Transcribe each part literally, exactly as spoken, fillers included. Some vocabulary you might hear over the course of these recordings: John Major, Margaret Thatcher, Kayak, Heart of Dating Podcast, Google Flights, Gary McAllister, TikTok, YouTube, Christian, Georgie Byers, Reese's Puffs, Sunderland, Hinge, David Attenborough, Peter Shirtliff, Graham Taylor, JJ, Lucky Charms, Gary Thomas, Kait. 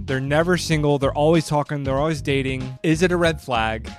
They're never single. They're always talking. They're always dating. Is it a red flag?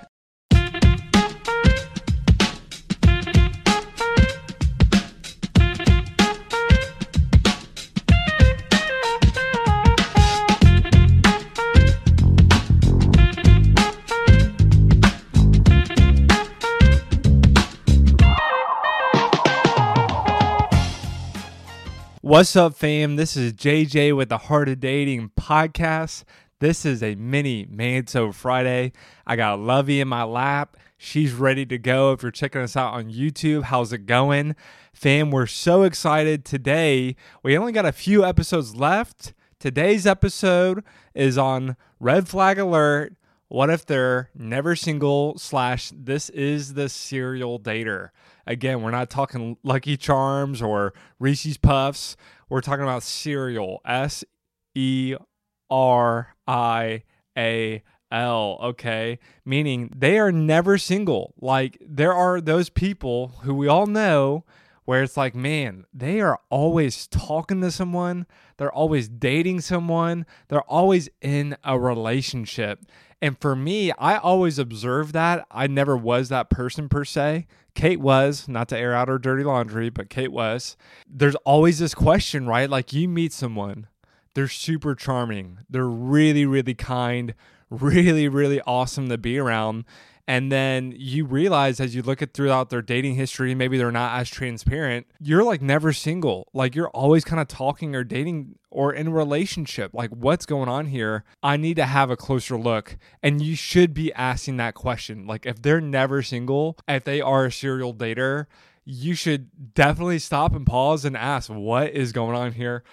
What's up, fam? This is J J with the Heart of Dating Podcast. This is a mini Manso Friday. I got Lovey in my lap. She's ready to go. If you're checking us out on YouTube, how's it going? Fam, we're so excited today. We only got a few episodes left. Today's episode is on red flag alert. What if they're never single slash this is the serial dater? Again, we're not talking Lucky Charms or Reese's Puffs. We're talking about serial, S E R I A L, okay? Meaning they are never single. Like, there are those people who we all know where it's like, man, they are always talking to someone. They're always dating someone. They're always in a relationship. And for me, I always observed that. I never was that person per se. Kate was, not to air out her dirty laundry, but Kate was. There's always this question, right? Like, you meet someone, they're super charming. They're really, really kind, really, really awesome to be around. And then you realize as you look at throughout their dating history, maybe they're not as transparent. You're like never single. Like, you're always kind of talking or dating or in a relationship. Like, what's going on here? I need to have a closer look. And you should be asking that question. Like, if they're never single, if they are a serial dater, you should definitely stop and pause and ask, what is going on here?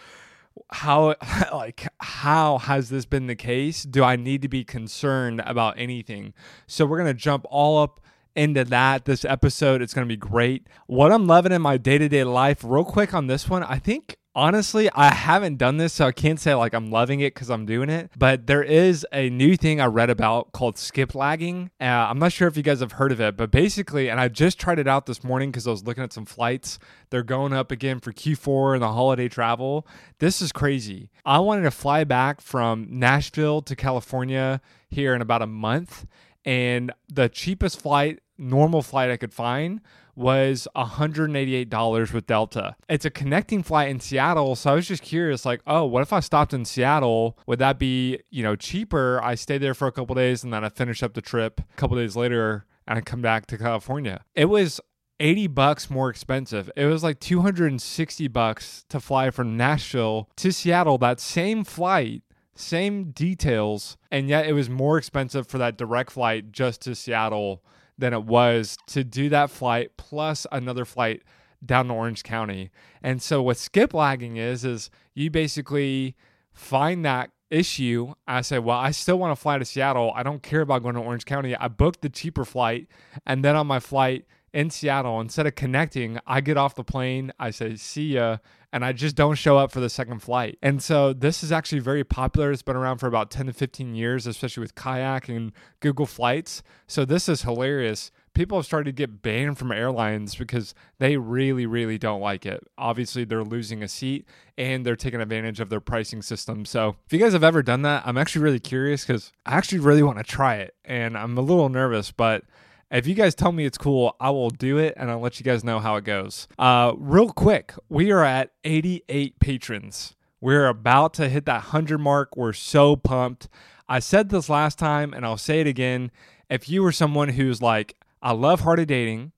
How, like, how has this been the case? Do I need to be concerned about anything? So we're going to jump all up into that this episode. It's going to be great. What I'm loving in my day-to-day life, real quick on this one, I think, honestly, I haven't done this, so I can't say like I'm loving it because I'm doing it, but there is a new thing I read about called skip lagging. Uh, I'm not sure if you guys have heard of it, but basically, and I just tried it out this morning because I was looking at some flights. They're going up again for Q four and the holiday travel. This is crazy. I wanted to fly back from Nashville to California here in about a month, and the cheapest flight, normal flight I could find was one hundred eighty-eight dollars with Delta. It's a connecting flight in Seattle. So I was just curious, like, oh, what if I stopped in Seattle? Would that be, you know, cheaper? I stay there for a couple of days and then I finish up the trip a couple of days later and I come back to California. It was eighty bucks more expensive. It was like two hundred sixty bucks to fly from Nashville to Seattle, that same flight, same details. And yet it was more expensive for that direct flight just to Seattle than it was to do that flight plus another flight down to Orange County. And so what skip lagging is, is you basically find that issue. I say, well, I still want to fly to Seattle. I don't care about going to Orange County. I booked the cheaper flight. And then on my flight in Seattle, instead of connecting, I get off the plane. I say, see ya. And I just don't show up for the second flight. And so this is actually very popular. It's been around for about ten to fifteen years, especially with Kayak and Google Flights. So this is hilarious. People have started to get banned from airlines because they really, really don't like it. Obviously, they're losing a seat and they're taking advantage of their pricing system. So if you guys have ever done that, I'm actually really curious because I actually really want to try it. And I'm a little nervous, but if you guys tell me it's cool, I will do it, and I'll let you guys know how it goes. Uh, real quick, we are at eighty-eight patrons. We're about to hit that one hundred mark. We're so pumped. I said this last time, and I'll say it again. If you were someone who's like, I love Heart of Dating,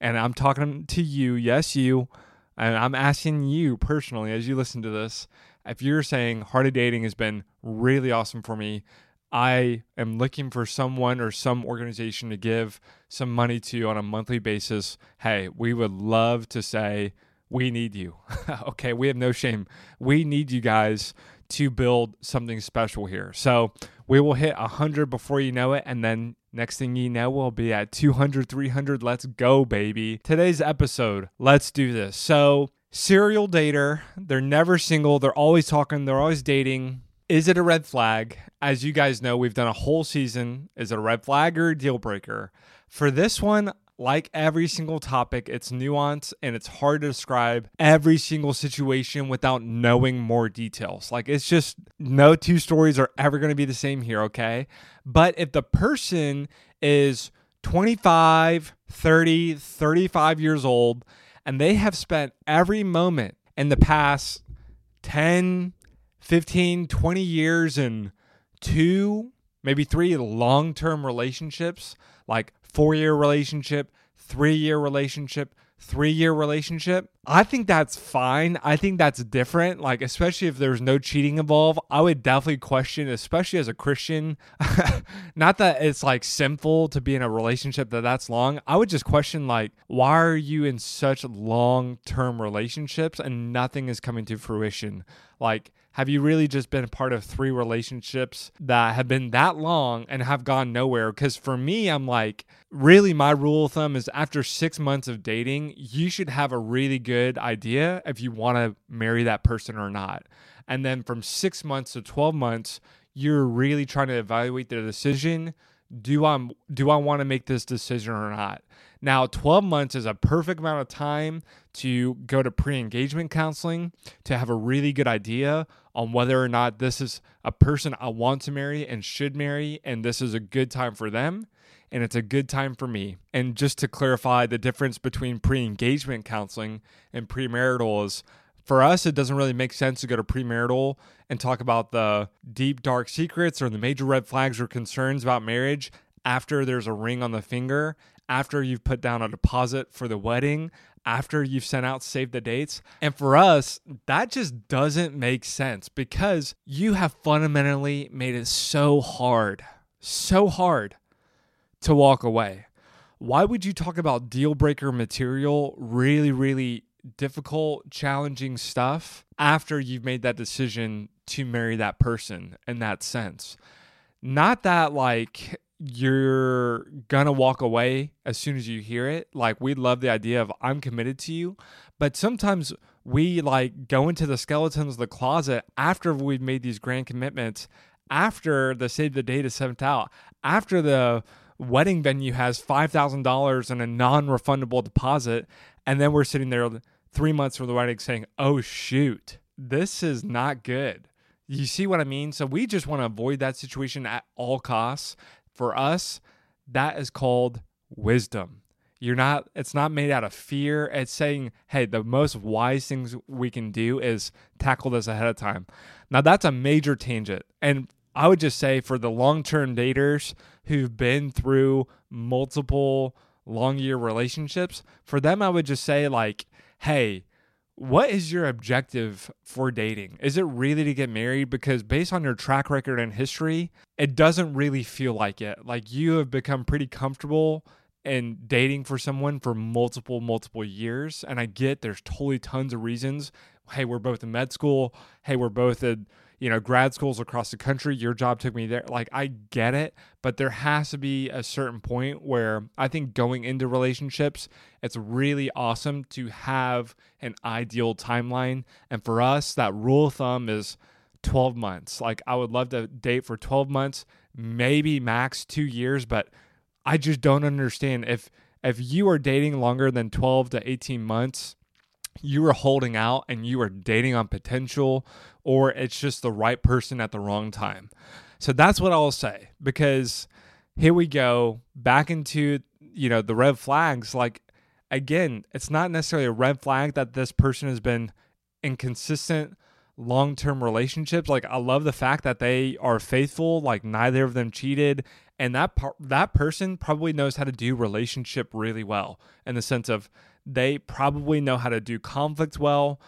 and I'm talking to you, yes, you, and I'm asking you personally as you listen to this, if you're saying Heart of Dating has been really awesome for me, I am looking for someone or some organization to give some money to on a monthly basis. Hey, we would love to say, we need you. Okay, we have no shame. We need you guys to build something special here. So we will hit one hundred before you know it, and then next thing you know, we'll be at two hundred, three hundred. Let's go, baby. Today's episode, let's do this. So serial dater, they're never single. They're always talking. They're always dating. Is it a red flag? As you guys know, we've done a whole season. Is it a red flag or a deal breaker? For this one, like every single topic, it's nuanced and it's hard to describe every single situation without knowing more details. Like, it's just no two stories are ever going to be the same here, okay? But if the person is twenty-five, thirty, thirty-five years old and they have spent every moment in the past ten, fifteen, twenty years in two, maybe three long-term relationships, like four-year relationship, three-year relationship, three-year relationship, I think that's fine. I think that's different. Like, especially if there's no cheating involved, I would definitely question, especially as a Christian, not that it's like sinful to be in a relationship that that's long. I would just question, like, why are you in such long-term relationships and nothing is coming to fruition? Like, have you really just been a part of three relationships that have been that long and have gone nowhere? Because for me, I'm like, really my rule of thumb is after six months of dating, you should have a really good idea if you want to marry that person or not. And then from six months to twelve months, you're really trying to evaluate the decision. Do I, do I want to make this decision or not? Now, twelve months is a perfect amount of time to go to pre-engagement counseling, to have a really good idea on whether or not this is a person I want to marry and should marry, and this is a good time for them, and it's a good time for me. And just to clarify, the difference between pre-engagement counseling and premarital is, for us, it doesn't really make sense to go to premarital and talk about the deep, dark secrets or the major red flags or concerns about marriage after there's a ring on the finger, after you've put down a deposit for the wedding, after you've sent out save the dates. And for us, that just doesn't make sense because you have fundamentally made it so hard, so hard to walk away. Why would you talk about deal breaker material, really, really difficult, challenging stuff after you've made that decision to marry that person in that sense? Not that like you're gonna walk away as soon as you hear it. Like, we love the idea of I'm committed to you, but sometimes we like go into the skeletons of the closet after we've made these grand commitments, after the save the date is sent out, after the wedding venue has five thousand dollars in a non-refundable deposit, and then we're sitting there three months from the wedding saying, oh shoot, this is not good. You see what I mean? So we just want to avoid that situation at all costs. For us, that is called wisdom. You're not, it's not made out of fear. It's saying, hey, the most wise things we can do is tackle this ahead of time. Now that's a major tangent. And I would just say for the long-term daters who've been through multiple long-year relationships, for them, I would just say like, hey, what is your objective for dating? Is it really to get married? Because based on your track record and history, it doesn't really feel like it. Like, you have become pretty comfortable in dating for someone for multiple, multiple years. And I get there's totally tons of reasons. Hey, we're both in med school. Hey, we're both in, you know, grad schools across the country. Your job took me there. Like, I get it, but there has to be a certain point where I think going into relationships, it's really awesome to have an ideal timeline. And for us, that rule of thumb is twelve months. Like, I would love to date for twelve months, maybe max two years, but I just don't understand. If, if you are dating longer than twelve to eighteen months, you are holding out and you are dating on potential, or it's just the right person at the wrong time. So that's what I'll say, because here we go back into, you know, the red flags. Like, again, it's not necessarily a red flag that this person has been inconsistent long-term relationships. Like, I love the fact that they are faithful, like neither of them cheated. And that par- that person probably knows how to do relationship really well, in the sense of they probably know how to do conflict well.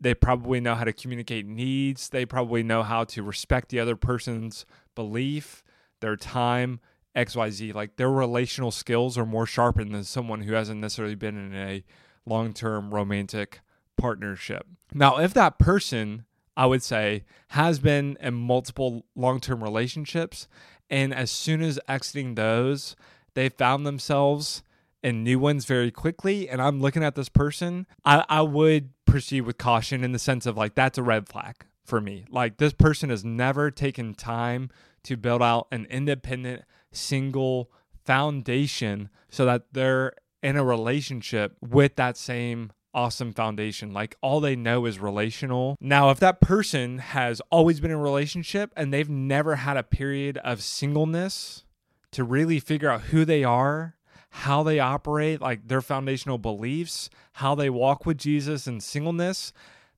They probably know how to communicate needs. They probably know how to respect the other person's belief, their time, X Y Z. Like, their relational skills are more sharpened than someone who hasn't necessarily been in a long-term romantic partnership. Now, if that person I would say, has been in multiple long-term relationships. And as soon as exiting those, they found themselves in new ones very quickly. And I'm looking at this person, I, I would proceed with caution in the sense of like, that's a red flag for me. Like, this person has never taken time to build out an independent single foundation so that they're in a relationship with that same awesome foundation. Like, all they know is relational. Now, if that person has always been in a relationship and they've never had a period of singleness to really figure out who they are, how they operate, like their foundational beliefs, how they walk with Jesus in singleness,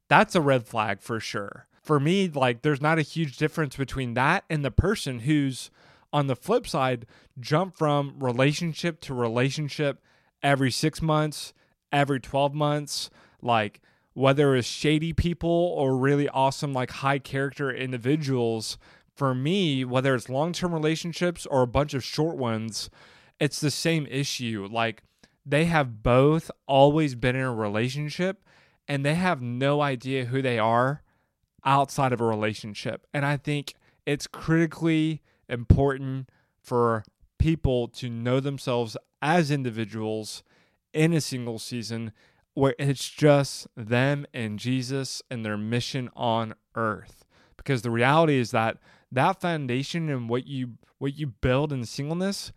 that's a red flag for sure. For me, like, there's not a huge difference between that and the person who's on the flip side, jumped from relationship to relationship every six months, every twelve months, like whether it's shady people or really awesome, like high character individuals. For me, whether it's long-term relationships or a bunch of short ones, it's the same issue. Like, they have both always been in a relationship and they have no idea who they are outside of a relationship. And I think it's critically important for people to know themselves as individuals in a single season where it's just them and Jesus and their mission on earth. Because the reality is that that foundation and what you what you build in singleness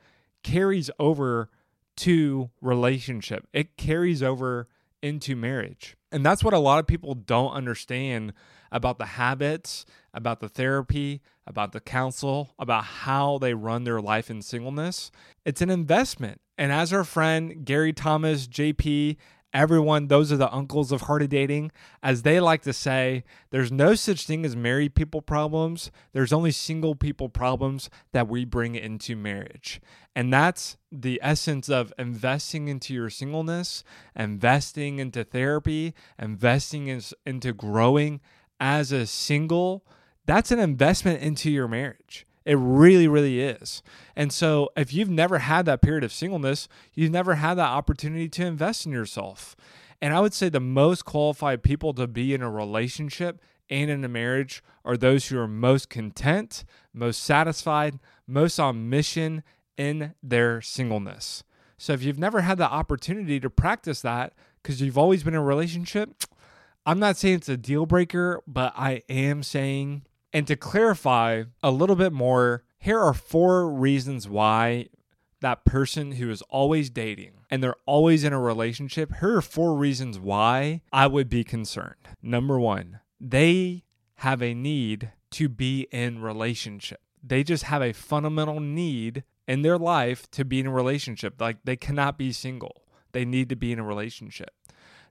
carries over to relationship. It carries over into marriage. And that's what a lot of people don't understand about the habits, about the therapy, about the counsel, about how they run their life in singleness. It's an investment. And as our friend Gary Thomas, J P, everyone, those are the uncles of Heart of Dating, as they like to say, there's no such thing as married people problems. There's only single people problems that we bring into marriage. And that's the essence of investing into your singleness, investing into therapy, investing in, into growing as a single. That's an investment into your marriage. It really, really is. And so if you've never had that period of singleness, you've never had that opportunity to invest in yourself. And I would say the most qualified people to be in a relationship and in a marriage are those who are most content, most satisfied, most on mission in their singleness. So if you've never had the opportunity to practice that because you've always been in a relationship, I'm not saying it's a deal breaker, but I am saying... And to clarify a little bit more, here are four reasons why that person who is always dating and they're always in a relationship, here are four reasons why I would be concerned. Number one, they have a need to be in relationship. They just have a fundamental need in their life to be in a relationship. Like, they cannot be single. They need to be in a relationship.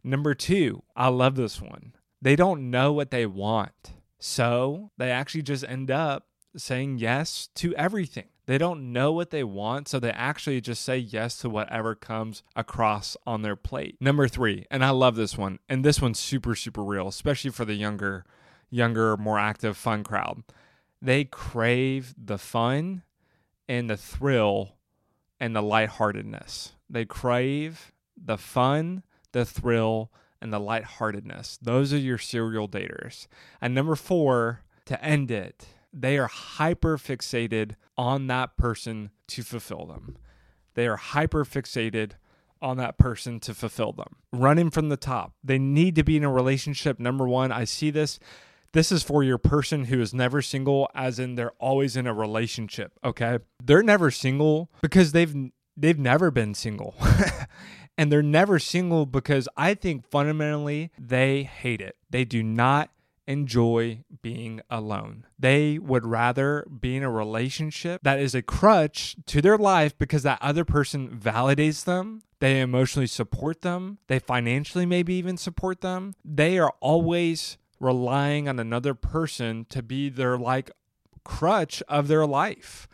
Number two, I love this one. They don't know what they want. So they actually just end up saying yes to everything. They don't know what they want, so they actually just say yes to whatever comes across on their plate. Number three, and I love this one, and this one's super, super real, especially for the younger, younger, more active, fun crowd. They crave the fun and the thrill and the lightheartedness. They crave the fun, the thrill, and the lightheartedness. Those are your serial daters. And number four, to end it, they are hyper fixated on that person to fulfill them. They are hyper fixated on that person to fulfill them. Running from the top. They need to be in a relationship. Number one, I see this. This is for your person who is never single, as in they're always in a relationship, okay? They're never single because they've they've never been single. And they're never single because I think fundamentally they hate it. They do not enjoy being alone. They would rather be in a relationship that is a crutch to their life because that other person validates them. They emotionally support them. They financially maybe even support them. They are always relying on another person to be their like crutch of their life.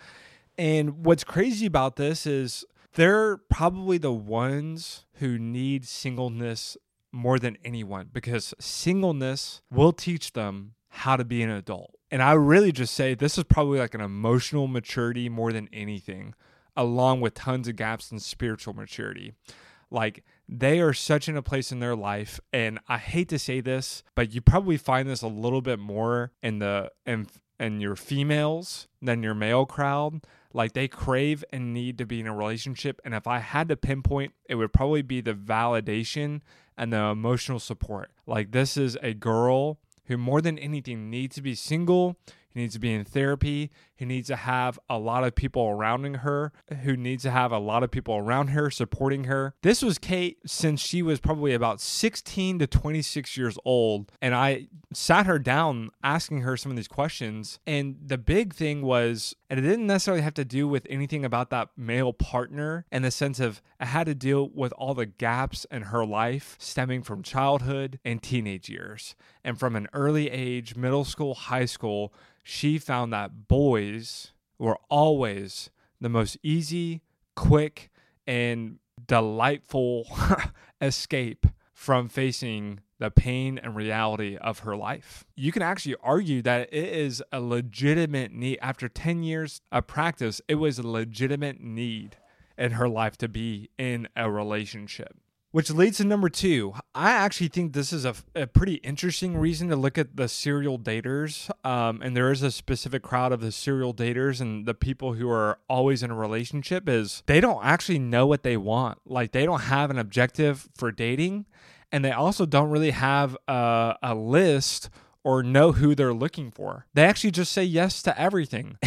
And what's crazy about this is they're probably the ones who need singleness more than anyone, because singleness will teach them how to be an adult. And I really just say this is probably like an emotional maturity more than anything, along with tons of gaps in spiritual maturity. Like, They are such in a place in their life, and I hate to say this, but you probably find this a little bit more in the in, in your females than your male crowd. Like, they crave and need to be in a relationship, and if I had to pinpoint, it would probably be the validation and the emotional support. Like, this is a girl who more than anything needs to be single. He needs to be in therapy. He needs to have a lot of people around her who needs to have a lot of people around her supporting her. This was Kate since she was probably about sixteen to twenty-six years old. And I sat her down asking her some of these questions. And the big thing was, and it didn't necessarily have to do with anything about that male partner in the sense of it had to deal with all the gaps in her life stemming from childhood and teenage years. And from an early age, middle school, high school, she found that boys were always the most easy, quick, and delightful escape from facing the pain and reality of her life. You can actually argue that it is a legitimate need. After ten years of practice, it was a legitimate need in her life to be in a relationship. Which leads to number two. I actually think this is a, a pretty interesting reason to look at the serial daters. Um, and there is a specific crowd of the serial daters and the people who are always in a relationship is they don't actually know what they want. Like, they don't have an objective for dating. And they also don't really have a, a list or know who they're looking for. They actually just say yes to everything.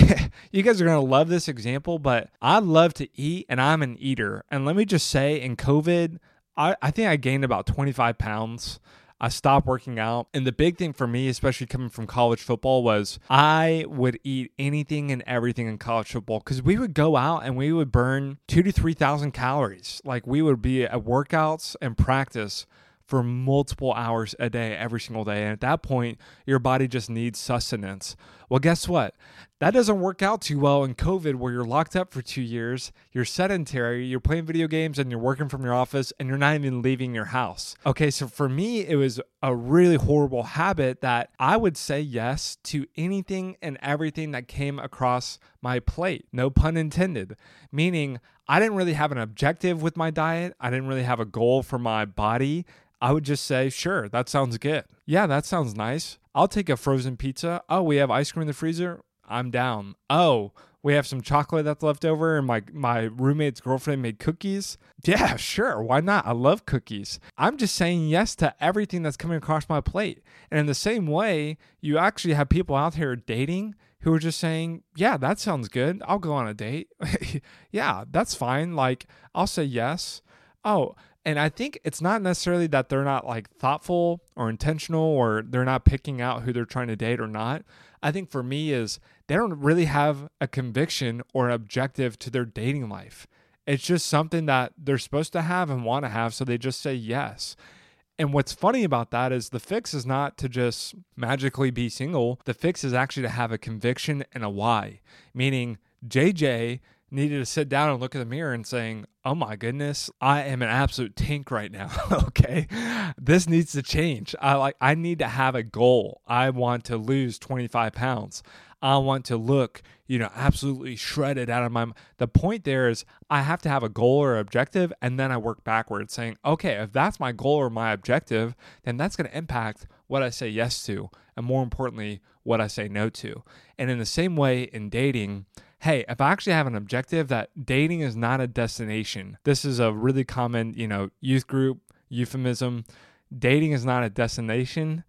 You guys are going to love this example, but I love to eat and I'm an eater. And let me just say, in COVID, I, I think I gained about twenty-five pounds. I stopped working out. And the big thing for me, especially coming from college football, was I would eat anything and everything in college football because we would go out and we would burn two thousand to three thousand calories. Like, we would be at workouts and practice for multiple hours a day, every single day. And at that point, your body just needs sustenance. Well, guess what? That doesn't work out too well in COVID where you're locked up for two years, you're sedentary, you're playing video games, and you're working from your office, and you're not even leaving your house. Okay, so for me, it was a really horrible habit that I would say yes to anything and everything that came across my plate, no pun intended, meaning I didn't really have an objective with my diet. I didn't really have a goal for my body. I would just say, sure, that sounds good. Yeah, that sounds nice. I'll take a frozen pizza. Oh, we have ice cream in the freezer. I'm down. Oh, we have some chocolate that's left over and my, my roommate's girlfriend made cookies. Yeah, sure. Why not? I love cookies. I'm just saying yes to everything that's coming across my plate. And in the same way, you actually have people out here dating who are just saying, yeah, that sounds good. I'll go on a date. Yeah, that's fine. Like, I'll say yes. Oh, and I think it's not necessarily that they're not like thoughtful or intentional or they're not picking out who they're trying to date or not. I think for me is they don't really have a conviction or an objective to their dating life. It's just something that they're supposed to have and want to have, so they just say yes. And what's funny about that is the fix is not to just magically be single. The fix is actually to have a conviction and a why, meaning J J needed to sit down and look in the mirror and saying, oh my goodness, I am an absolute tank right now. Okay. This needs to change. I like, I need to have a goal. I want to lose twenty-five pounds. I want to look, you know, absolutely shredded out of my, the point there is I have to have a goal or objective. And then I work backwards saying, okay, if that's my goal or my objective, then that's going to impact what I say yes to. And more importantly, what I say no to. And in the same way in dating, hey, if I actually have an objective that dating is not a destination, this is a really common, you know, youth group euphemism. Dating is not a destination.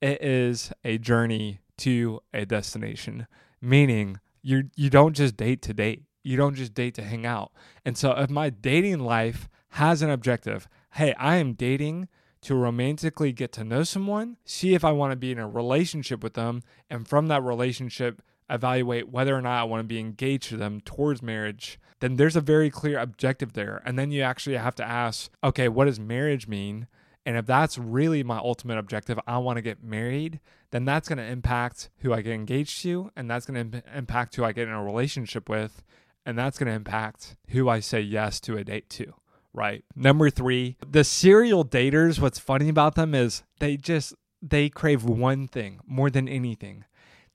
It is a journey to a destination, meaning you you don't just date to date. You don't just date to hang out. And so if my dating life has an objective, hey, I am dating to romantically get to know someone, see if I want to be in a relationship with them, and from that relationship, evaluate whether or not I want to be engaged to them towards marriage, then there's a very clear objective there. And then you actually have to ask, okay, what does marriage mean? And if that's really my ultimate objective, I want to get married, then that's going to impact who I get engaged to, and that's going to imp- impact who I get in a relationship with, and that's going to impact who I say yes to a date to, right? Number three, the serial daters, what's funny about them is they just, they crave one thing more than anything.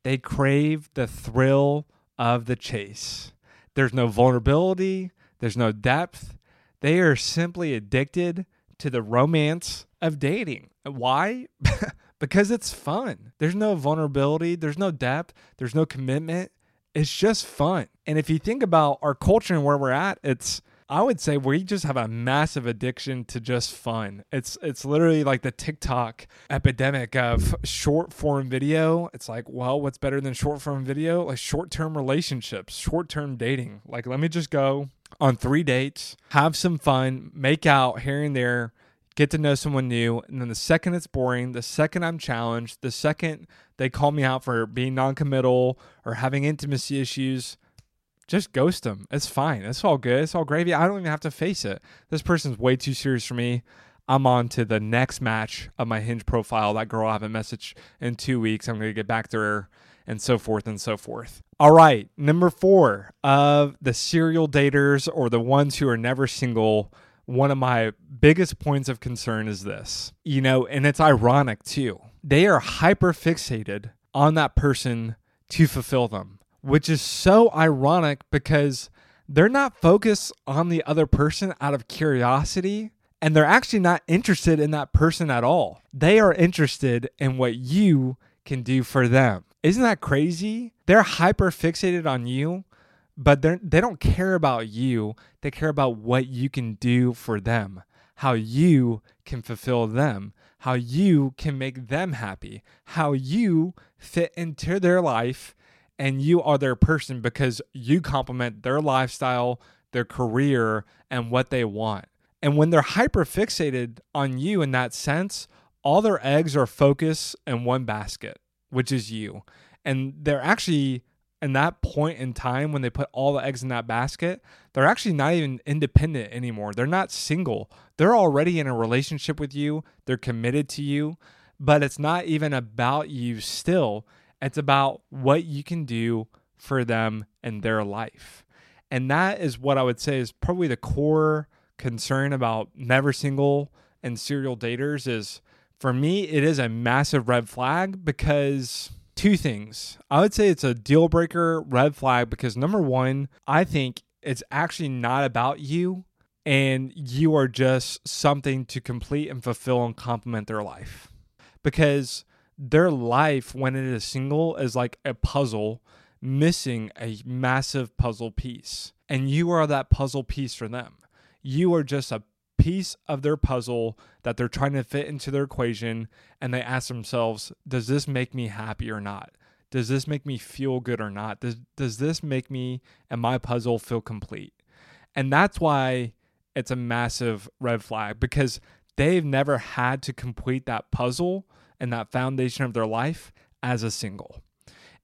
They crave the thrill of the chase. There's no vulnerability. There's no depth. They are simply addicted to the romance of dating. Why? Because it's fun. There's no vulnerability. There's no depth. There's no commitment. It's just fun. And if you think about our culture and where we're at, it's, I would say we just have a massive addiction to just fun. It's it's literally like the TikTok epidemic of short form video. It's like, well, what's better than short form video? Like short-term relationships, short-term dating. Like, let me just go on three dates, have some fun, make out here and there, get to know someone new. And then the second it's boring, the second I'm challenged, the second they call me out for being noncommittal or having intimacy issues, just ghost them. It's fine. It's all good. It's all gravy. I don't even have to face it. This person's way too serious for me. I'm on to the next match of my Hinge profile. That girl I haven't messaged in two weeks. I'm going to get back to her and so forth and so forth. All right. Number four of the serial daters or the ones who are never single. One of my biggest points of concern is this, you know, and it's ironic too. They are hyper fixated on that person to fulfill them, which is so ironic because they're not focused on the other person out of curiosity, and they're actually not interested in that person at all. They are interested in what you can do for them. Isn't that crazy? They're hyper fixated on you, but they they don't care about you. They care about what you can do for them, how you can fulfill them, how you can make them happy, how you fit into their life. And you are their person because you complement their lifestyle, their career, and what they want. And when they're hyper-fixated on you in that sense, all their eggs are focused in one basket, which is you. And they're actually, in that point in time when they put all the eggs in that basket, they're actually not even independent anymore. They're not single. They're already in a relationship with you. They're committed to you. But it's not even about you still. It's about what you can do for them and their life. And that is what I would say is probably the core concern about never single and serial daters is, for me, it is a massive red flag because two things. I would say it's a deal breaker red flag because number one, I think it's actually not about you and you are just something to complete and fulfill and complement their life. Because their life when it is single is like a puzzle missing a massive puzzle piece. And you are that puzzle piece for them. You are just a piece of their puzzle that they're trying to fit into their equation. And they ask themselves, does this make me happy or not? Does this make me feel good or not? Does, does this make me and my puzzle feel complete? And that's why it's a massive red flag because they've never had to complete that puzzle and that foundation of their life as a single.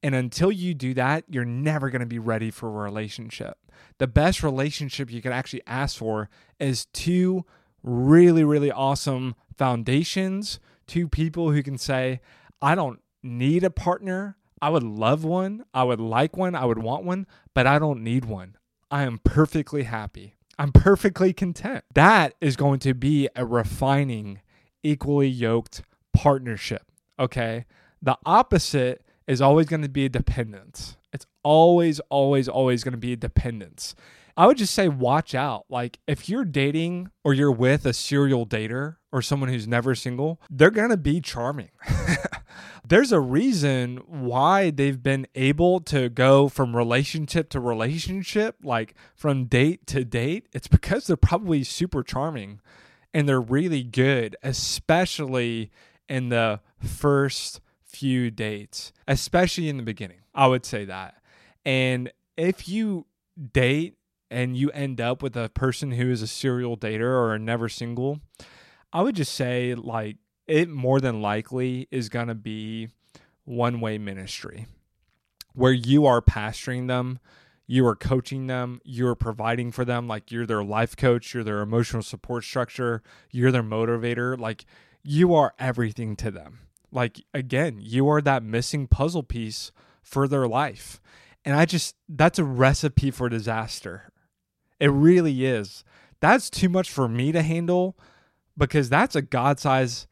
And until you do that, you're never going to be ready for a relationship. The best relationship you can actually ask for is two really, really awesome foundations, two people who can say, I don't need a partner. I would love one. I would like one. I would want one, but I don't need one. I am perfectly happy. I'm perfectly content. That is going to be a refining, equally yoked partnership, okay? The opposite is always going to be a dependence. It's always, always, always going to be a dependence. I would just say watch out. Like if you're dating or you're with a serial dater or someone who's never single, they're going to be charming. There's a reason why they've been able to go from relationship to relationship, like from date to date. It's because they're probably super charming and they're really good, especially in the first few dates, especially in the beginning. I would say that. And if you date and you end up with a person who is a serial dater or a never single, I would just say like it more than likely is going to be one-way ministry where you are pastoring them, you are coaching them, you're providing for them, like you're their life coach, you're their emotional support structure, you're their motivator, like you are everything to them. Like, again, you are that missing puzzle piece for their life. And I just, that's a recipe for disaster. It really is. That's too much for me to handle because that's a God-sized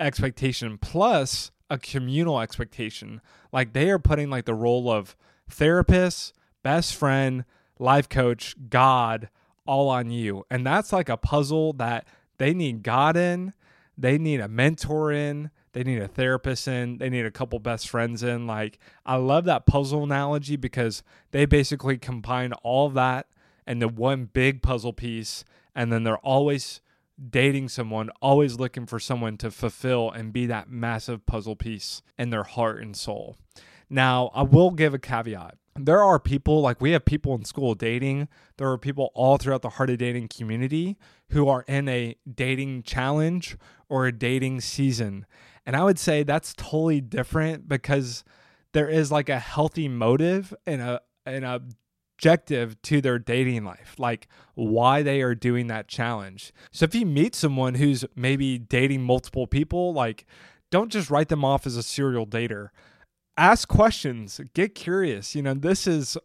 expectation plus a communal expectation. Like they are putting like the role of therapist, best friend, life coach, God, all on you. And that's like a puzzle that They need God in. They need a mentor in. They need a therapist in. They need a couple best friends in. Like, I love that puzzle analogy because they basically combine all that into one big puzzle piece. And then they're always dating someone, always looking for someone to fulfill and be that massive puzzle piece in their heart and soul. Now, I will give a caveat. There are people, like we have people in school dating. There are people all throughout the Heart of Dating community who are in a dating challenge or a dating season. And I would say that's totally different because there is like a healthy motive and a and a objective to their dating life, like why they are doing that challenge. So if you meet someone who's maybe dating multiple people, like don't just write them off as a serial dater. Ask questions, get curious. You know, this is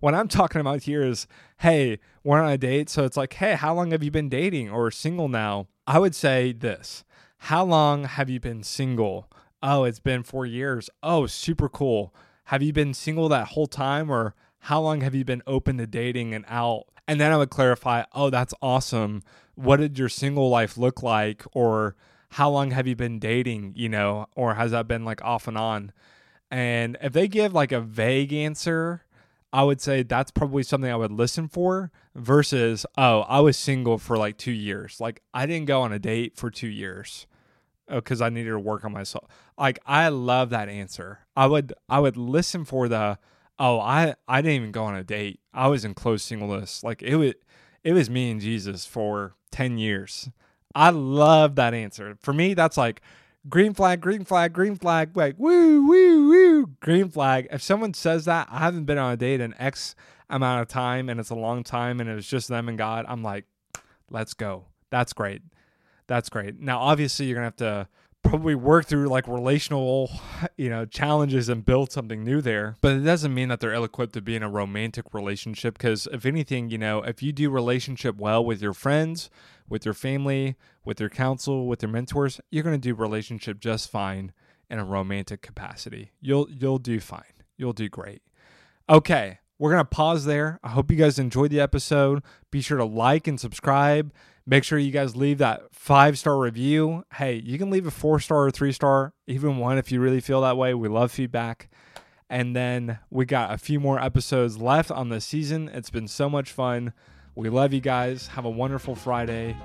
what I'm talking about here is, hey, we're on a date. So it's like, hey, how long have you been dating or single now? I would say this, how long have you been single? Oh, it's been four years. Oh, super cool. Have you been single that whole time, or how long have you been open to dating and out? And then I would clarify, oh, that's awesome. What did your single life look like? Or how long have you been dating, you know, or has that been like off and on? And if they give like a vague answer, I would say that's probably something I would listen for versus, oh, I was single for like two years. Like I didn't go on a date for two years because I needed to work on myself. Like I love that answer. I would, I would listen for the, oh, I, I didn't even go on a date. I was in close singleness. Like it was, it was me and Jesus for ten years. I love that answer. For me, that's like green flag, green flag, green flag, like woo, woo, woo, green flag. If someone says that, I haven't been on a date in X amount of time and it's a long time and it was just them and God, I'm like, let's go. That's great. That's great. Now, obviously, you're going to have to probably work through like relational, you know, challenges and build something new there. But it doesn't mean that they're ill-equipped to be in a romantic relationship because if anything, you know, if you do relationship well with your friends, with your family, with your counsel, with your mentors, you're going to do relationship just fine in a romantic capacity. You'll you'll do fine. You'll do great. Okay, we're going to pause there. I hope you guys enjoyed the episode. Be sure to like and subscribe. Make sure you guys leave that five-star review. Hey, you can leave a four-star or three-star, even one if you really feel that way. We love feedback. And then we got a few more episodes left on this season. It's been so much fun. We love you guys. Have a wonderful Friday.